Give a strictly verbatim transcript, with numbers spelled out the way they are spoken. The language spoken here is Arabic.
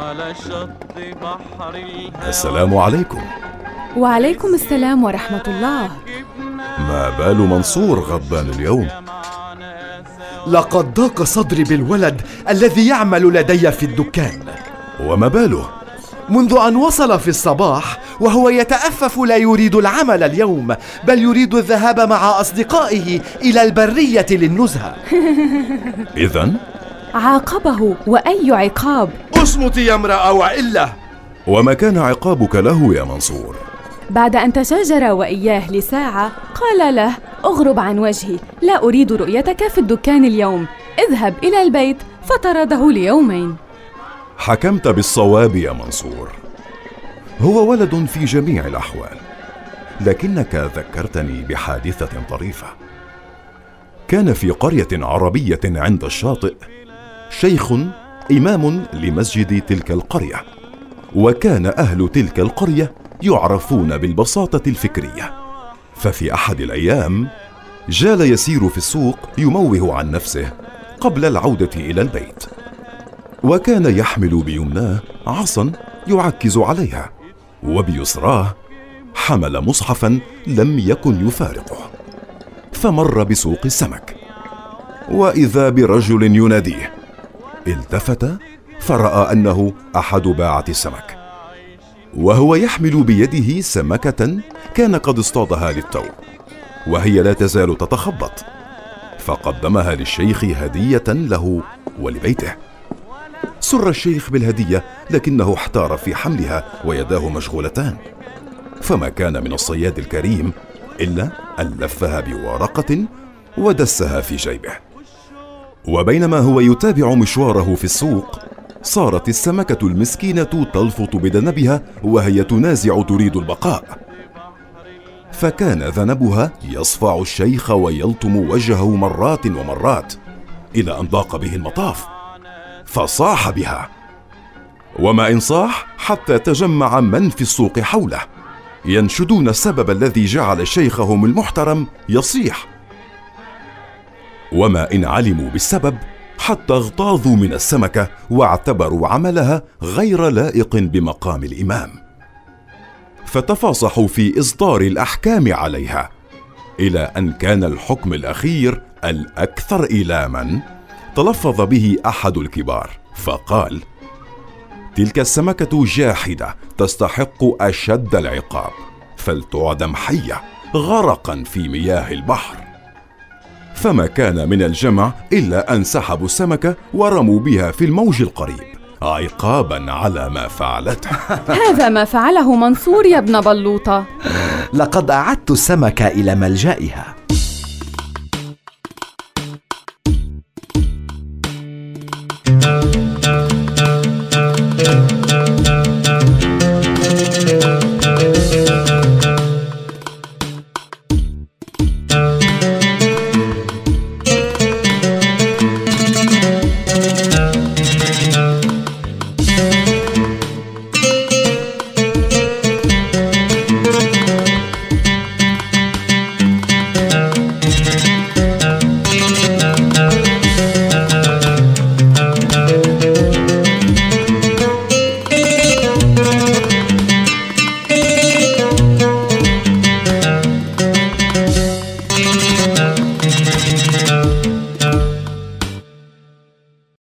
على شط بحر الهوى. السلام عليكم. وعليكم السلام ورحمة الله. ما بال منصور غضبان اليوم؟ لقد ضاق صدري بالولد الذي يعمل لدي في الدكان. وما باله؟ منذ أن وصل في الصباح وهو يتأفف لا يريد العمل اليوم، بل يريد الذهاب مع أصدقائه إلى البرية للنزهة. إذن؟ عاقبه، وأي عقاب؟ اصمتي يا امرأة وإلا. وما كان عقابك له يا منصور؟ بعد أن تشاجر وإياه لساعة قال له: أغرب عن وجهي، لا أريد رؤيتك في الدكان اليوم، اذهب إلى البيت. فطرده ليومين. حكمت بالصواب يا منصور، هو ولد في جميع الأحوال، لكنك ذكرتني بحادثة طريفة. كان في قرية عربية عند الشاطئ شيخ إمام لمسجد تلك القرية، وكان أهل تلك القرية يعرفون بالبساطة الفكرية. ففي أحد الأيام جال يسير في السوق يموه عن نفسه قبل العودة إلى البيت، وكان يحمل بيمناه عصا يعكز عليها، وبيسراه حمل مصحفا لم يكن يفارقه. فمر بسوق السمك وإذا برجل يناديه، التفت فرأى أنه أحد باعة السمك، وهو يحمل بيده سمكة كان قد اصطادها للتو وهي لا تزال تتخبط، فقدمها للشيخ هدية له ولبيته. سر الشيخ بالهدية لكنه احتار في حملها ويداه مشغولتان، فما كان من الصياد الكريم إلا أن لفها بورقة ودسها في جيبه. وبينما هو يتابع مشواره في السوق صارت السمكة المسكينة تلفط بذنبها وهي تنازع تريد البقاء، فكان ذنبها يصفع الشيخ ويلطم وجهه مرات ومرات إلى أن ضاق به المطاف، فصاح بها، وما إن صاح حتى تجمع من في السوق حوله ينشدون السبب الذي جعل شيخهم المحترم يصيح، وما إن علموا بالسبب حتى اغتاظوا من السمكة واعتبروا عملها غير لائق بمقام الإمام، فتفاصحوا في إصدار الأحكام عليها، إلى أن كان الحكم الأخير الأكثر إيلاما تلفظ به أحد الكبار فقال: تلك السمكة جاحدة تستحق أشد العقاب، فلتعدم حية غرقا في مياه البحر. فما كان من الجمع إلا أن سحبوا السمكة ورموا بها في الموج القريب عقابا على ما فعلته. هذا ما فعله منصور يا ابن بلوطة. لقد أعدت السمكة إلى ملجئها.